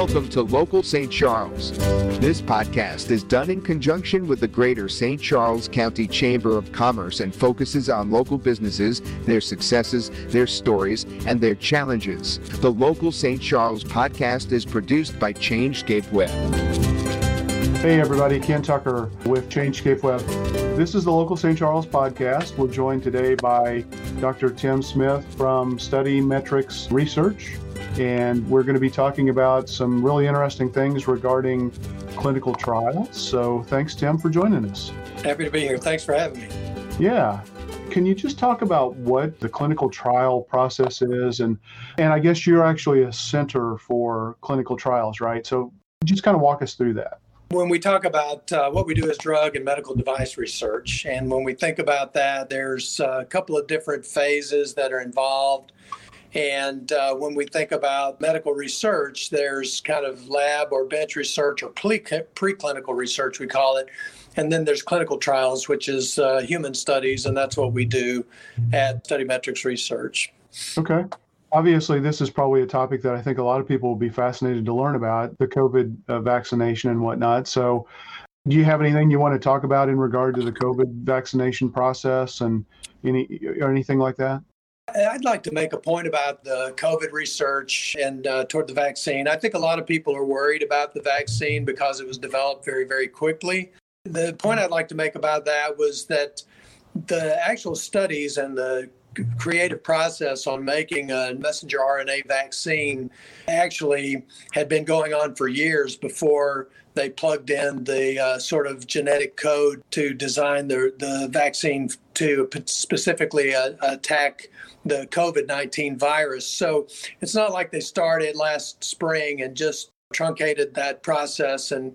Welcome to Local St. Charles. This podcast is done in conjunction with the Greater St. Charles County Chamber of Commerce and focuses on local businesses, their successes, their stories, and their challenges. The Local St. Charles podcast is produced by ChangeScape Web. Hey everybody, Ken Tucker with ChangeScape Web. This is the Local St. Charles podcast. We're joined today by Dr. Tim Smith from Study Metrics Research. And we're going to be talking about some really interesting things regarding clinical trials. So thanks, Tim, for joining us. Happy to be here. Thanks for having me. Yeah. Can you just talk about what the clinical trial process is? And I guess you're actually a center for clinical trials, right? So just kind of walk us through that. When we talk about what we do is drug and medical device research. And when we think about that, there's a couple of different phases that are involved. And when we think about medical research, there's kind of lab or bench research or preclinical research, we call it. And then there's clinical trials, which is human studies. And that's what we do at Study Metrics Research. Okay. Obviously, this is probably a topic that I think a lot of people will be fascinated to learn about, the COVID vaccination and whatnot. So do you have anything you want to talk about in regard to the COVID vaccination process and anything like that? I'd like to make a point about the COVID research and toward the vaccine. I think a lot of people are worried about the vaccine because it was developed very, very quickly. The point I'd like to make about that was that the actual studies and the creative process on making a messenger RNA vaccine actually had been going on for years before they plugged in the sort of genetic code to design the vaccine to specifically attack the COVID-19 virus. So it's not like they started last spring and just truncated that process and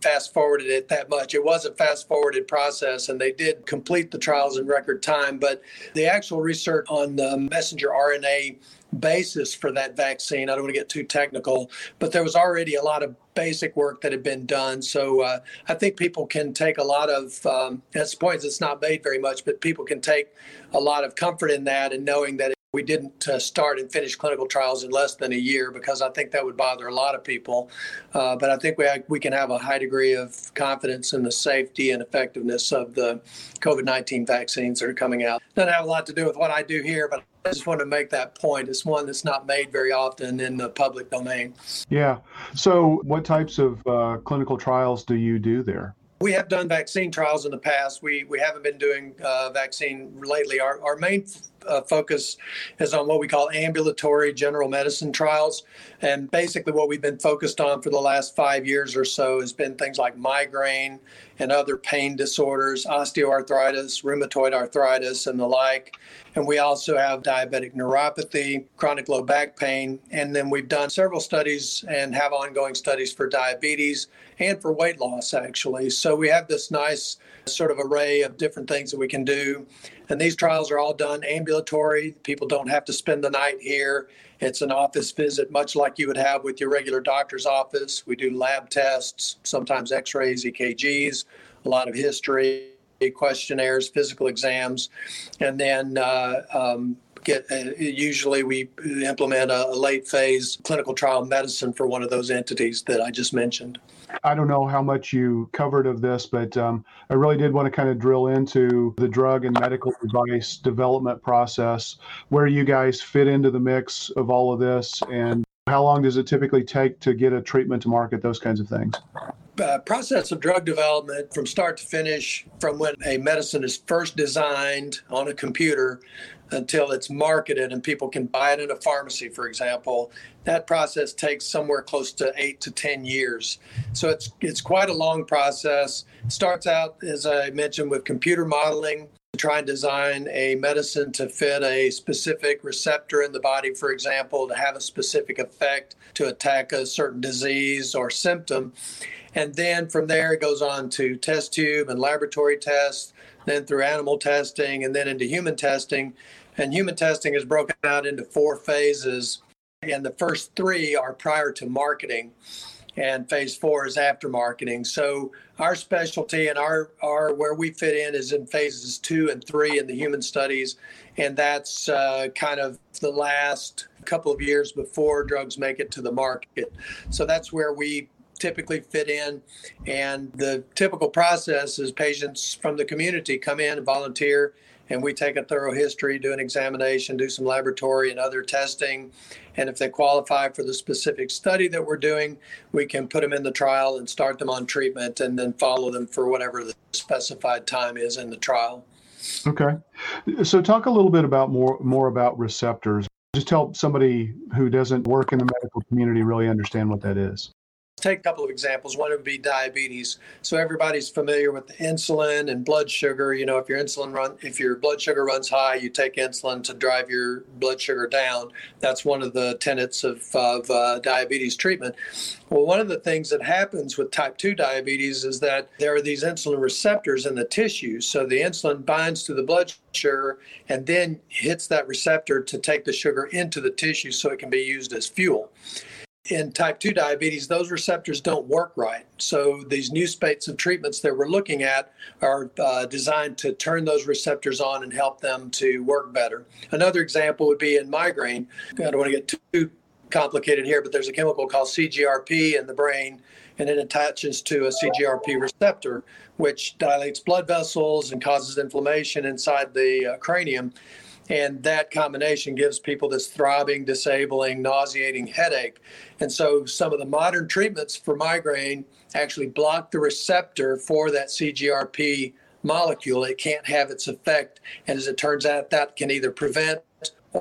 fast-forwarded it that much. It was a fast-forwarded process, and they did complete the trials in record time, but the actual research on the messenger RNA basis for that vaccine, I don't want to get too technical, but there was already a lot of basic work that had been done. So I think people can take a lot of, at this point it's not made very much, but people can take a lot of comfort in that and knowing that we didn't start and finish clinical trials in less than a year, because I think that would bother a lot of people. But I think we can have a high degree of confidence in the safety and effectiveness of the COVID-19 vaccines that are coming out. Doesn't have a lot to do with what I do here, but I just want to make that point. It's one that's not made very often in the public domain. Yeah. So what types of clinical trials do you do there? We have done vaccine trials in the past. We haven't been doing vaccine lately. Our main focus is on what we call ambulatory general medicine trials. And basically what we've been focused on for the last 5 years or so has been things like migraine and other pain disorders, osteoarthritis, rheumatoid arthritis, and the like. And we also have diabetic neuropathy, chronic low back pain. And then we've done several studies and have ongoing studies for diabetes and for weight loss, actually. So we have this nice sort of array of different things that we can do. And these trials are all done ambulatory. People don't have to spend the night here. It's an office visit, much like you would have with your regular doctor's office. We do lab tests, sometimes x-rays, EKGs, a lot of history, questionnaires, physical exams, and then usually we implement a late phase clinical trial medicine for one of those entities that I just mentioned. I don't know how much you covered of this, but I really did want to kind of drill into the drug and medical device development process, where you guys fit into the mix of all of this, and how long does it typically take to get a treatment to market, those kinds of things. Process of drug development from start to finish, from when a medicine is first designed on a computer until it's marketed and people can buy it in a pharmacy, for example, that process takes somewhere close to 8 to 10 years. So it's quite a long process. It starts out, as I mentioned, with computer modeling to try and design a medicine to fit a specific receptor in the body, for example, to have a specific effect to attack a certain disease or symptom. And then from there, it goes on to test tube and laboratory tests, then through animal testing, and then into human testing. And human testing is broken out into 4 phases, and the first 3 are prior to marketing. and phase four is after marketing. So our specialty and our where we fit in is in phases 2 and 3 in the human studies, and that's kind of the last couple of years before drugs make it to the market. So that's where we typically fit in, and the typical process is patients from the community come in and volunteer, and we take a thorough history, do an examination, do some laboratory and other testing. And if they qualify for the specific study that we're doing, we can put them in the trial and start them on treatment and then follow them for whatever the specified time is in the trial. Okay. So talk a little bit about more about receptors. Just help somebody who doesn't work in the medical community really understand what that is. Take a couple of examples. One would be diabetes. So everybody's familiar with insulin and blood sugar. You know, if your blood sugar runs high, you take insulin to drive your blood sugar down. That's one of the tenets of diabetes treatment. Well, one of the things that happens with type 2 diabetes is that there are these insulin receptors in the tissue. So the insulin binds to the blood sugar and then hits that receptor to take the sugar into the tissue so it can be used as fuel. In type 2 diabetes, those receptors don't work right. So these new spates of treatments that we're looking at are designed to turn those receptors on and help them to work better. Another example would be in migraine. I don't want to get too complicated here, but there's a chemical called CGRP in the brain, and it attaches to a CGRP receptor, which dilates blood vessels and causes inflammation inside the cranium. And that combination gives people this throbbing, disabling, nauseating headache. And so some of the modern treatments for migraine actually block the receptor for that CGRP molecule. It can't have its effect. And as it turns out, that can either prevent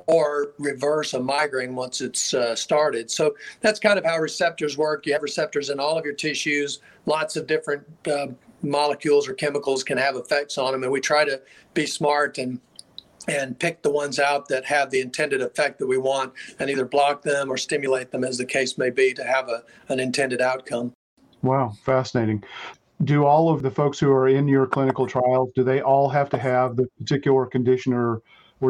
or reverse a migraine once it's started. So that's kind of how receptors work. You have receptors in all of your tissues. Lots of different molecules or chemicals can have effects on them. And we try to be smart and pick the ones out that have the intended effect that we want and either block them or stimulate them, as the case may be, to have an intended outcome. Wow, fascinating. Do all of the folks who are in your clinical trials, do they all have to have the particular condition or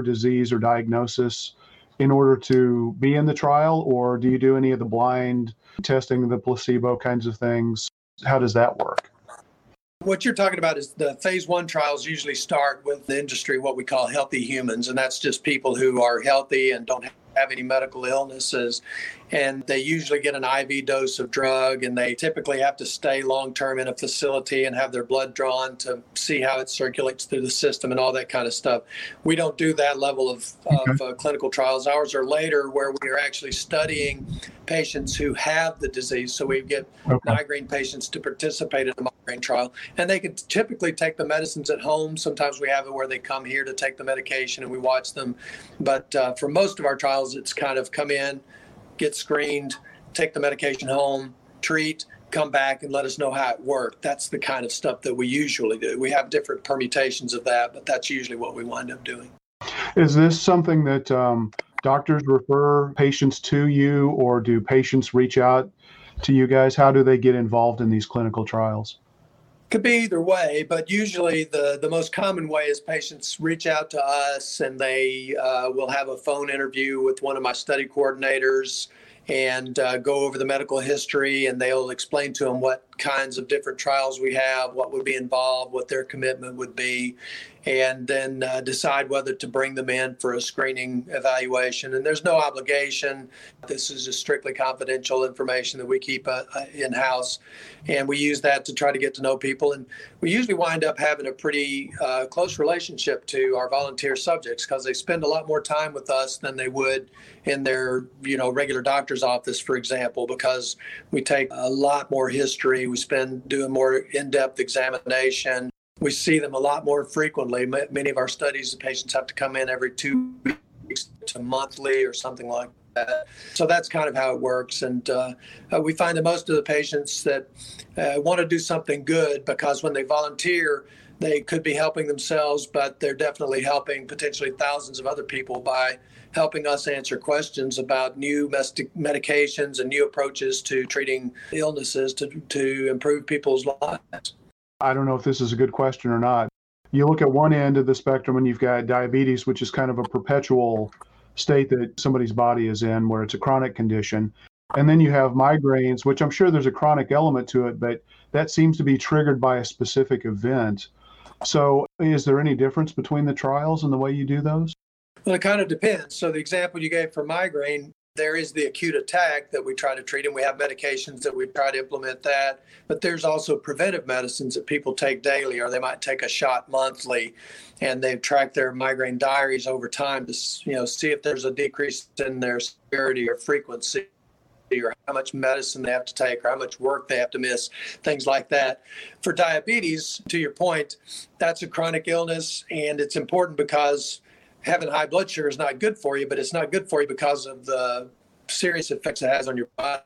disease or diagnosis in order to be in the trial, or do you do any of the blind testing, the placebo kinds of things? How does that work? What you're talking about is the phase one trials usually start with the industry, what we call healthy humans, and that's just people who are healthy and don't have any medical illnesses, and they usually get an IV dose of drug, and they typically have to stay long-term in a facility and have their blood drawn to see how it circulates through the system and all that kind of stuff. We don't do that level of clinical trials. Ours are later, where we are actually studying patients who have the disease. So we get migraine patients to participate in a migraine trial, and they can typically take the medicines at home. Sometimes we have it where they come here to take the medication and we watch them. But for most of our trials, it's kind of come in, get screened, take the medication home, treat, come back and let us know how it worked. That's the kind of stuff that we usually do. We have different permutations of that, but that's usually what we wind up doing. Is this something that doctors refer patients to you, or do patients reach out to you guys? How do they get involved in these clinical trials? Could be either way, but usually the most common way is patients reach out to us, and they will have a phone interview with one of my study coordinators and go over the medical history, and they'll explain to them what kinds of different trials we have, what would be involved, what their commitment would be, and then decide whether to bring them in for a screening evaluation. And there's no obligation. This is just strictly confidential information that we keep in-house. And we use that to try to get to know people. And we usually wind up having a pretty close relationship to our volunteer subjects, because they spend a lot more time with us than they would in their, regular doctor's office, for example, because we take a lot more history. We spend doing more in-depth examination. We see them a lot more frequently. Many of our studies, the patients have to come in every 2 weeks to monthly or something like that. So that's kind of how it works. And we find that most of the patients that want to do something good, because when they volunteer, they could be helping themselves, but they're definitely helping potentially thousands of other people by helping us answer questions about new medications and new approaches to treating illnesses to improve people's lives. I don't know if this is a good question or not. You look at one end of the spectrum and you've got diabetes, which is kind of a perpetual state that somebody's body is in, where it's a chronic condition. And then you have migraines, which I'm sure there's a chronic element to it, but that seems to be triggered by a specific event. So is there any difference between the trials and the way you do those? Well, it kind of depends. So the example you gave for migraine, there is the acute attack that we try to treat, and we have medications that we try to implement that. But there's also preventive medicines that people take daily, or they might take a shot monthly, and they track their migraine diaries over time to, you know, see if there's a decrease in their severity or frequency, or how much medicine they have to take, or how much work they have to miss, things like that. For diabetes, to your point, that's a chronic illness, and it's important because having high blood sugar is not good for you, but it's not good for you because of the serious effects it has on your body.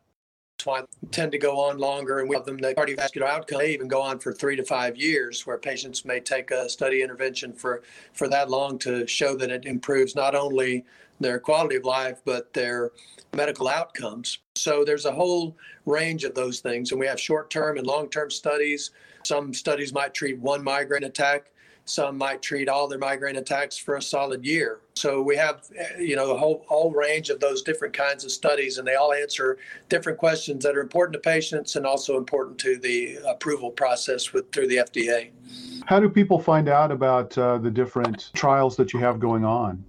That's why they tend to go on longer, and we have them, the cardiovascular outcome, they even go on for 3 to 5 years, where patients may take a study intervention for that long to show that it improves not only their quality of life, but their medical outcomes. So there's a whole range of those things. And we have short-term and long-term studies. Some studies might treat one migraine attack. Some might treat all their migraine attacks for a solid year. So we have, you know, a whole range of those different kinds of studies, and they all answer different questions that are important to patients and also important to the approval process through the FDA. How do people find out about the different trials that you have going on?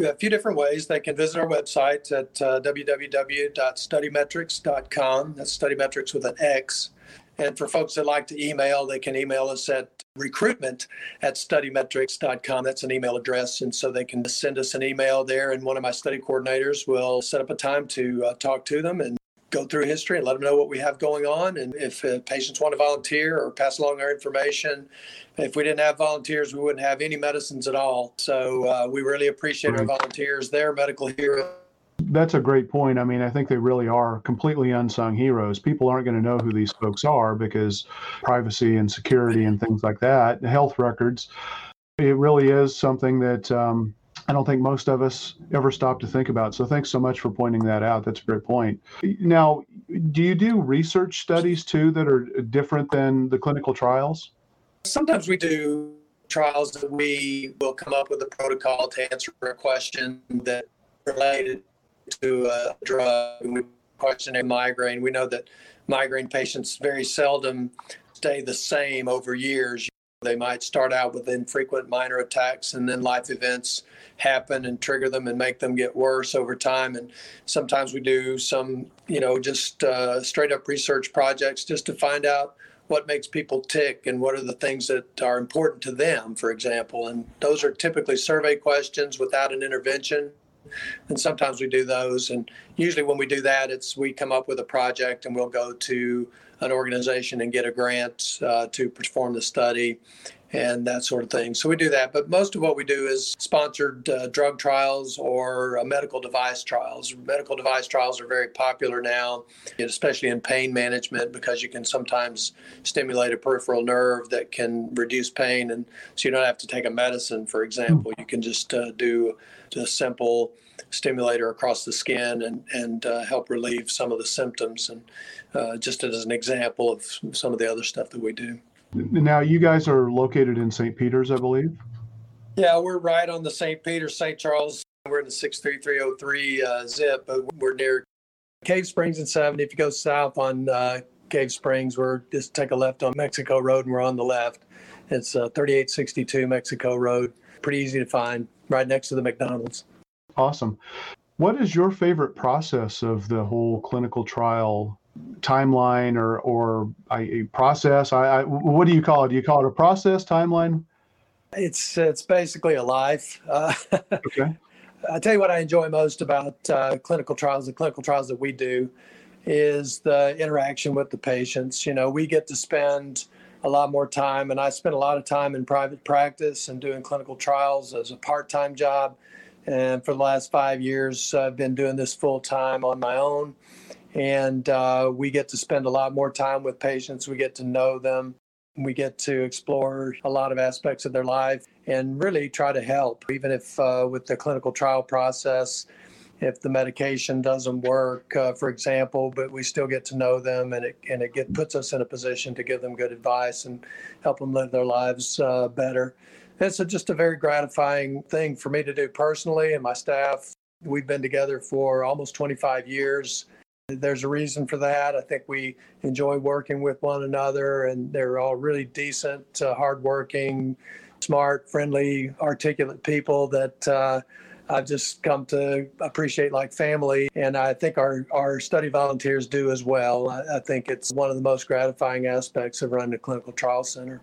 A few different ways. They can visit our website at www.studymetrics.com. That's Studymetrics with an X. And for folks that like to email, they can email us at recruitment@studymetrics.com. That's an email address. And so they can send us an email there, and one of my study coordinators will set up a time to talk to them and go through history and let them know what we have going on. And if patients want to volunteer or pass along our information, if we didn't have volunteers, we wouldn't have any medicines at all. So we really appreciate our volunteers. They're medical heroes. That's a great point. I mean, I think they really are completely unsung heroes. People aren't going to know who these folks are because privacy and security and things like that, health records. It really is something that I don't think most of us ever stop to think about. So thanks so much for pointing that out. That's a great point. Now, do you do research studies too that are different than the clinical trials? Sometimes we do trials that we will come up with a protocol to answer a question that related to a drug. We question a migraine. We know that migraine patients very seldom stay the same over years. They might start out with infrequent minor attacks, and then life events happen and trigger them and make them get worse over time. And sometimes we do some, you know, just straight up research projects just to find out what makes people tick and what are the things that are important to them, for example. And those are typically survey questions without an intervention. And sometimes we do those. And usually when we do that, it's we come up with a project and we'll go to an organization and get a grant to perform the study and that sort of thing. So we do that. But most of what we do is sponsored drug trials or medical device trials. Medical device trials are very popular now, especially in pain management, because you can sometimes stimulate a peripheral nerve that can reduce pain. And so you don't have to take a medicine, for example. You can just do a simple stimulator across the skin and help relieve some of the symptoms. And just as an example of some of the other stuff that we do. Now, you guys are located in St. Peter's, I believe? Yeah, we're right on the St. Peter's, St. Charles. We're in the 63303 zip, but we're near Cave Springs and 7. If you go south on Cave Springs, we're just take a left on Mexico Road, and we're on the left. It's 3862 Mexico Road. Pretty easy to find, right next to the McDonald's. Awesome. What is your favorite process of the whole clinical trial timeline or a process? What do you call it? Do you call it a process, timeline? It's basically a life. Okay. I tell you what I enjoy most about clinical trials, the clinical trials that we do, is the interaction with the patients. You know, we get to spend a lot more time, and I spent a lot of time in private practice and doing clinical trials as a part-time job. And for the last 5 years, I've been doing this full-time on my own. And we get to spend a lot more time with patients. We get to know them. We get to explore a lot of aspects of their life and really try to help, even if with the clinical trial process, if the medication doesn't work, for example, but we still get to know them, and it puts us in a position to give them good advice and help them live their lives better. It's just a very gratifying thing for me to do personally, and my staff. We've been together for almost 25 years. There's a reason for that. I think we enjoy working with one another, and they're all really decent, hardworking, smart, friendly, articulate people that I've just come to appreciate like family. And I think our study volunteers do as well. I think it's one of the most gratifying aspects of running a clinical trial center.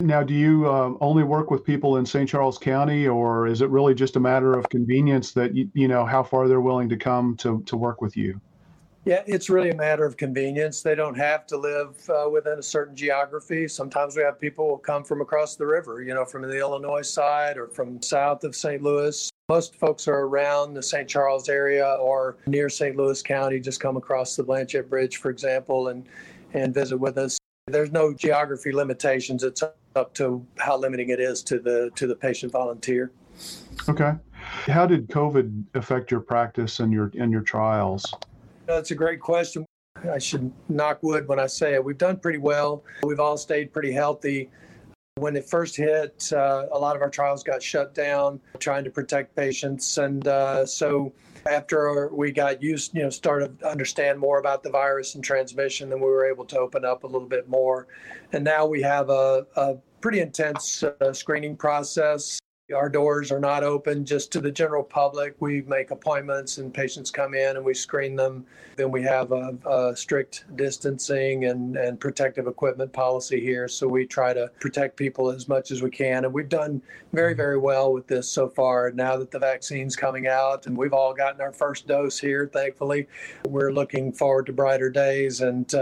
Now, do you only work with people in St. Charles County, or is it really just a matter of convenience that, you know, how far they're willing to come to work with you? Yeah, it's really a matter of convenience. They don't have to live within a certain geography. Sometimes we have people who come from across the river, you know, from the Illinois side or from south of St. Louis. Most folks are around the St. Charles area or near St. Louis County, just come across the Blanchette Bridge, for example, and visit with us. There's no geography limitations. It's up to how limiting it is to the patient volunteer. Okay. How did COVID affect your practice and your trials? That's a great question. I should knock wood when I say it. We've done pretty well. We've all stayed pretty healthy. When it first hit, a lot of our trials got shut down, trying to protect patients. And so after we got used, you know, started to understand more about the virus and transmission, then we were able to open up a little bit more. And now we have a pretty intense screening process. Our doors are not open just to the general public. We make appointments and patients come in and we screen them. Then we have a strict distancing and protective equipment policy here. So we try to protect people as much as we can. And we've done very, very well with this so far. Now that the vaccine's coming out and we've all gotten our first dose here, thankfully, we're looking forward to brighter days and,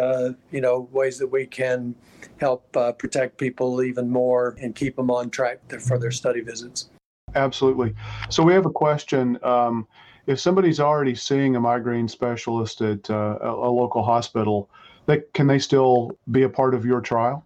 you know, ways that we can help protect people even more and keep them on track for their study visits. Absolutely. So we have a question. If somebody's already seeing a migraine specialist at a local hospital, can they still be a part of your trial?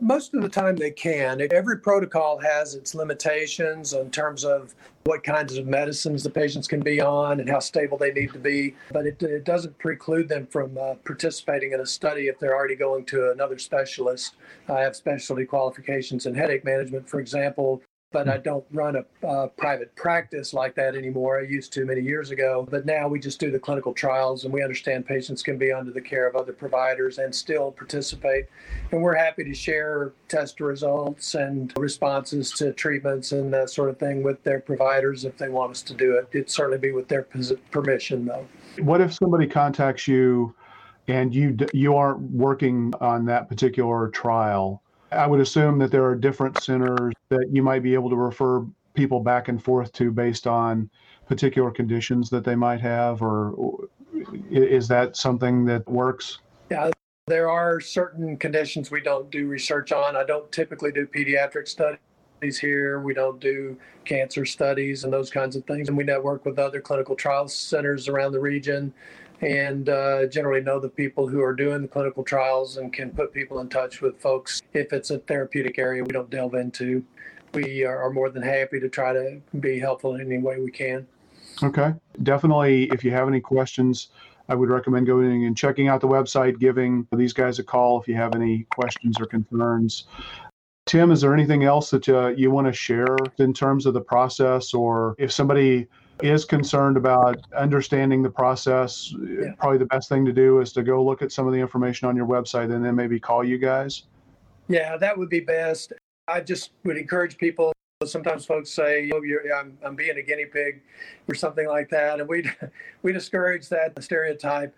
Most of the time they can. Every protocol has its limitations in terms of what kinds of medicines the patients can be on and how stable they need to be. But it doesn't preclude them from participating in a study if they're already going to another specialist. I have specialty qualifications in headache management, for example, but I don't run a private practice like that anymore. I used to many years ago, but now we just do the clinical trials, and we understand patients can be under the care of other providers and still participate. And we're happy to share test results and responses to treatments and that sort of thing with their providers if they want us to do it. It'd certainly be with their permission, though. What if somebody contacts you and you aren't working on that particular trial? I would assume that there are different centers that you might be able to refer people back and forth to based on particular conditions that they might have, or is that something that works? Yeah, there are certain conditions we don't do research on. I don't typically do pediatric studies here. We don't do cancer studies and those kinds of things. And we network with other clinical trial centers around the region and generally know the people who are doing the clinical trials and can put people in touch with folks. If it's a therapeutic area we don't delve into, we are more than happy to try to be helpful in any way we can. Okay. Definitely, if you have any questions, I would recommend going and checking out the website, giving these guys a call if you have any questions or concerns. Tim, is there anything else that you want to share in terms of the process, or if somebody is concerned about understanding the process, yeah, Probably the best thing to do is to go look at some of the information on your website and then maybe call you guys? Yeah, that would be best. I just would encourage people. Sometimes folks say, oh, I'm being a guinea pig or something like that, and we discourage that stereotype.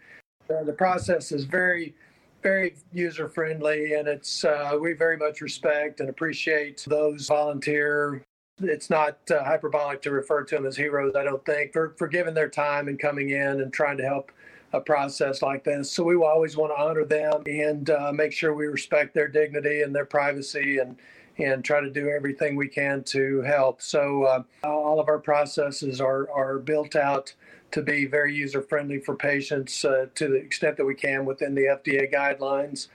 The process is very, very user-friendly, and it's we very much respect and appreciate those volunteer. It's not hyperbolic to refer to them as heroes, I don't think, for giving their time and coming in and trying to help a process like this. So we will always want to honor them and make sure we respect their dignity and their privacy and try to do everything we can to help. So all of our processes are built out to be very user-friendly for patients to the extent that we can within the FDA guidelines.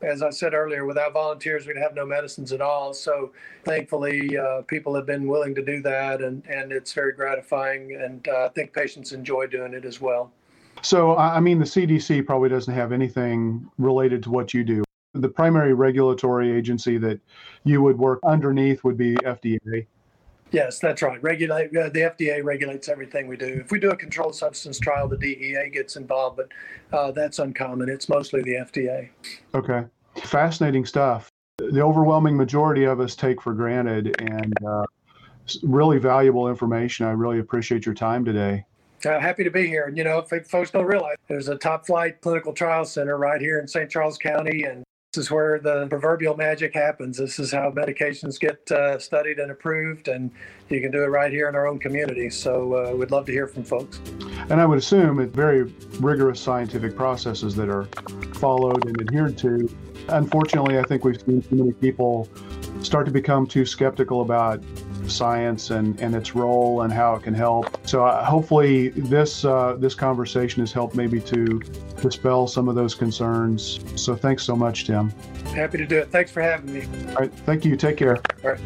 As I said earlier, without volunteers, we'd have no medicines at all. So thankfully, people have been willing to do that, and it's very gratifying, and I think patients enjoy doing it as well. So, I mean, the CDC probably doesn't have anything related to what you do. The primary regulatory agency that you would work underneath would be FDA. Yes, that's right. The FDA regulates everything we do. If we do a controlled substance trial, the DEA gets involved, but that's uncommon. It's mostly the FDA. Okay. Fascinating stuff. The overwhelming majority of us take for granted, and really valuable information. I really appreciate your time today. Happy to be here. And, you know, if folks don't realize, there's a top flight clinical trial center right here in St. Charles County, and this is where the proverbial magic happens. This is how medications get studied and approved, and you can do it right here in our own community. So we'd love to hear from folks. And I would assume it's very rigorous scientific processes that are followed and adhered to. Unfortunately, I think we've seen too many people start to become too skeptical about science and its role and how it can help. So hopefully this conversation has helped maybe to dispel some of those concerns. So thanks so much, Tim. Happy to do it. Thanks for having me. All right. Thank you. Take care. All right.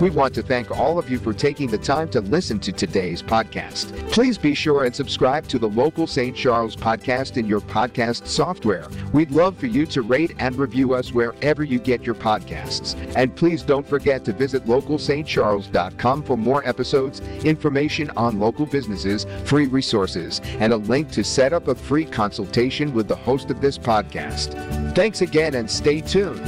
We want to thank all of you for taking the time to listen to today's podcast. Please be sure and subscribe to the local St. Charles podcast in your podcast software. We'd love for you to rate and review us wherever you get your podcasts. And please don't forget to visit localstcharles.com for more episodes, information on local businesses, free resources, and a link to set up a free consultation with the host of this podcast. Thanks again and stay tuned.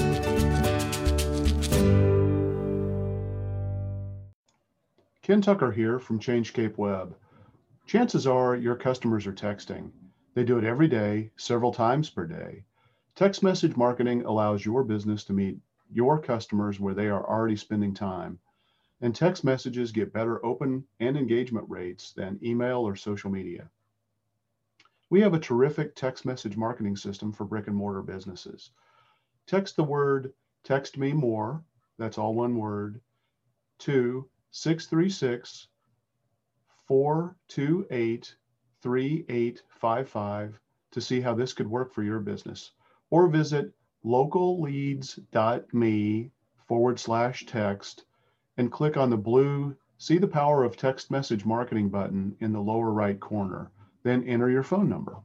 Ken Tucker here from ChangeScape Web. Chances are your customers are texting. They do it every day, several times per day. Text message marketing allows your business to meet your customers where they are already spending time. And text messages get better open and engagement rates than email or social media. We have a terrific text message marketing system for brick and mortar businesses. Text the word, text me more, that's all one word, to 636-428-3855 to see how this could work for your business, or visit localleads.me/text and click on the blue See the Power of Text Message Marketing button in the lower right corner, then enter your phone number.